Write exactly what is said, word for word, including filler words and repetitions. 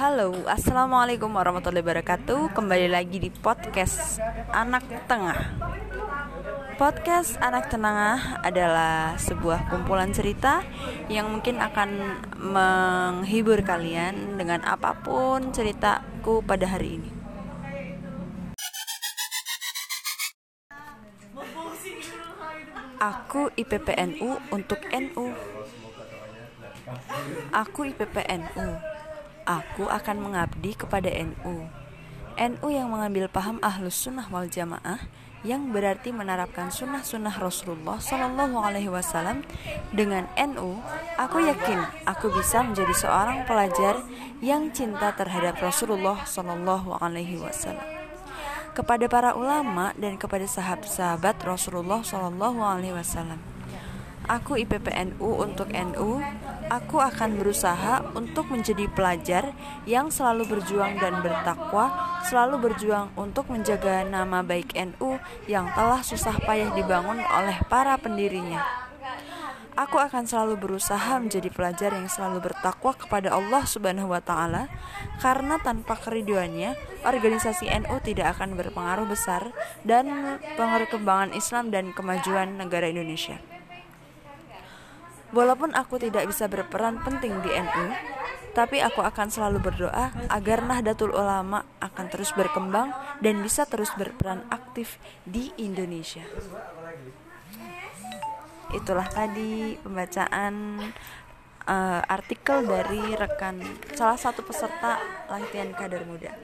Halo, assalamualaikum warahmatullahi wabarakatuh. Kembali lagi di podcast Anak Tengah. Podcast Anak Tengah adalah sebuah kumpulan cerita yang mungkin akan menghibur kalian dengan apapun ceritaku pada hari ini. Aku I P P N U untuk N U. Aku I P P N U. Aku akan mengabdi kepada N U. N U yang mengambil paham Ahlus Sunnah wal Jamaah, yang berarti menerapkan sunnah-sunnah Rasulullah Sallallahu Alaihi Wasallam. Dengan N U, aku yakin aku bisa menjadi seorang pelajar yang cinta terhadap Rasulullah Sallallahu Alaihi Wasallam, kepada para ulama dan kepada sahabat-sahabat Rasulullah Sallallahu Alaihi Wasallam. Aku I P P N U untuk N U. Aku akan berusaha untuk menjadi pelajar yang selalu berjuang dan bertakwa, selalu berjuang untuk menjaga nama baik N U yang telah susah payah dibangun oleh para pendirinya. Aku akan selalu berusaha menjadi pelajar yang selalu bertakwa kepada Allah Subhanahu wa Ta'ala, karena tanpa keriduannya, organisasi N U tidak akan berpengaruh besar dan perkembangan Islam dan kemajuan negara Indonesia. Walaupun aku tidak bisa berperan penting di N U, tapi aku akan selalu berdoa agar Nahdlatul Ulama akan terus berkembang dan bisa terus berperan aktif di Indonesia. Itulah tadi pembacaan uh, artikel dari rekan salah satu peserta latihan kader muda.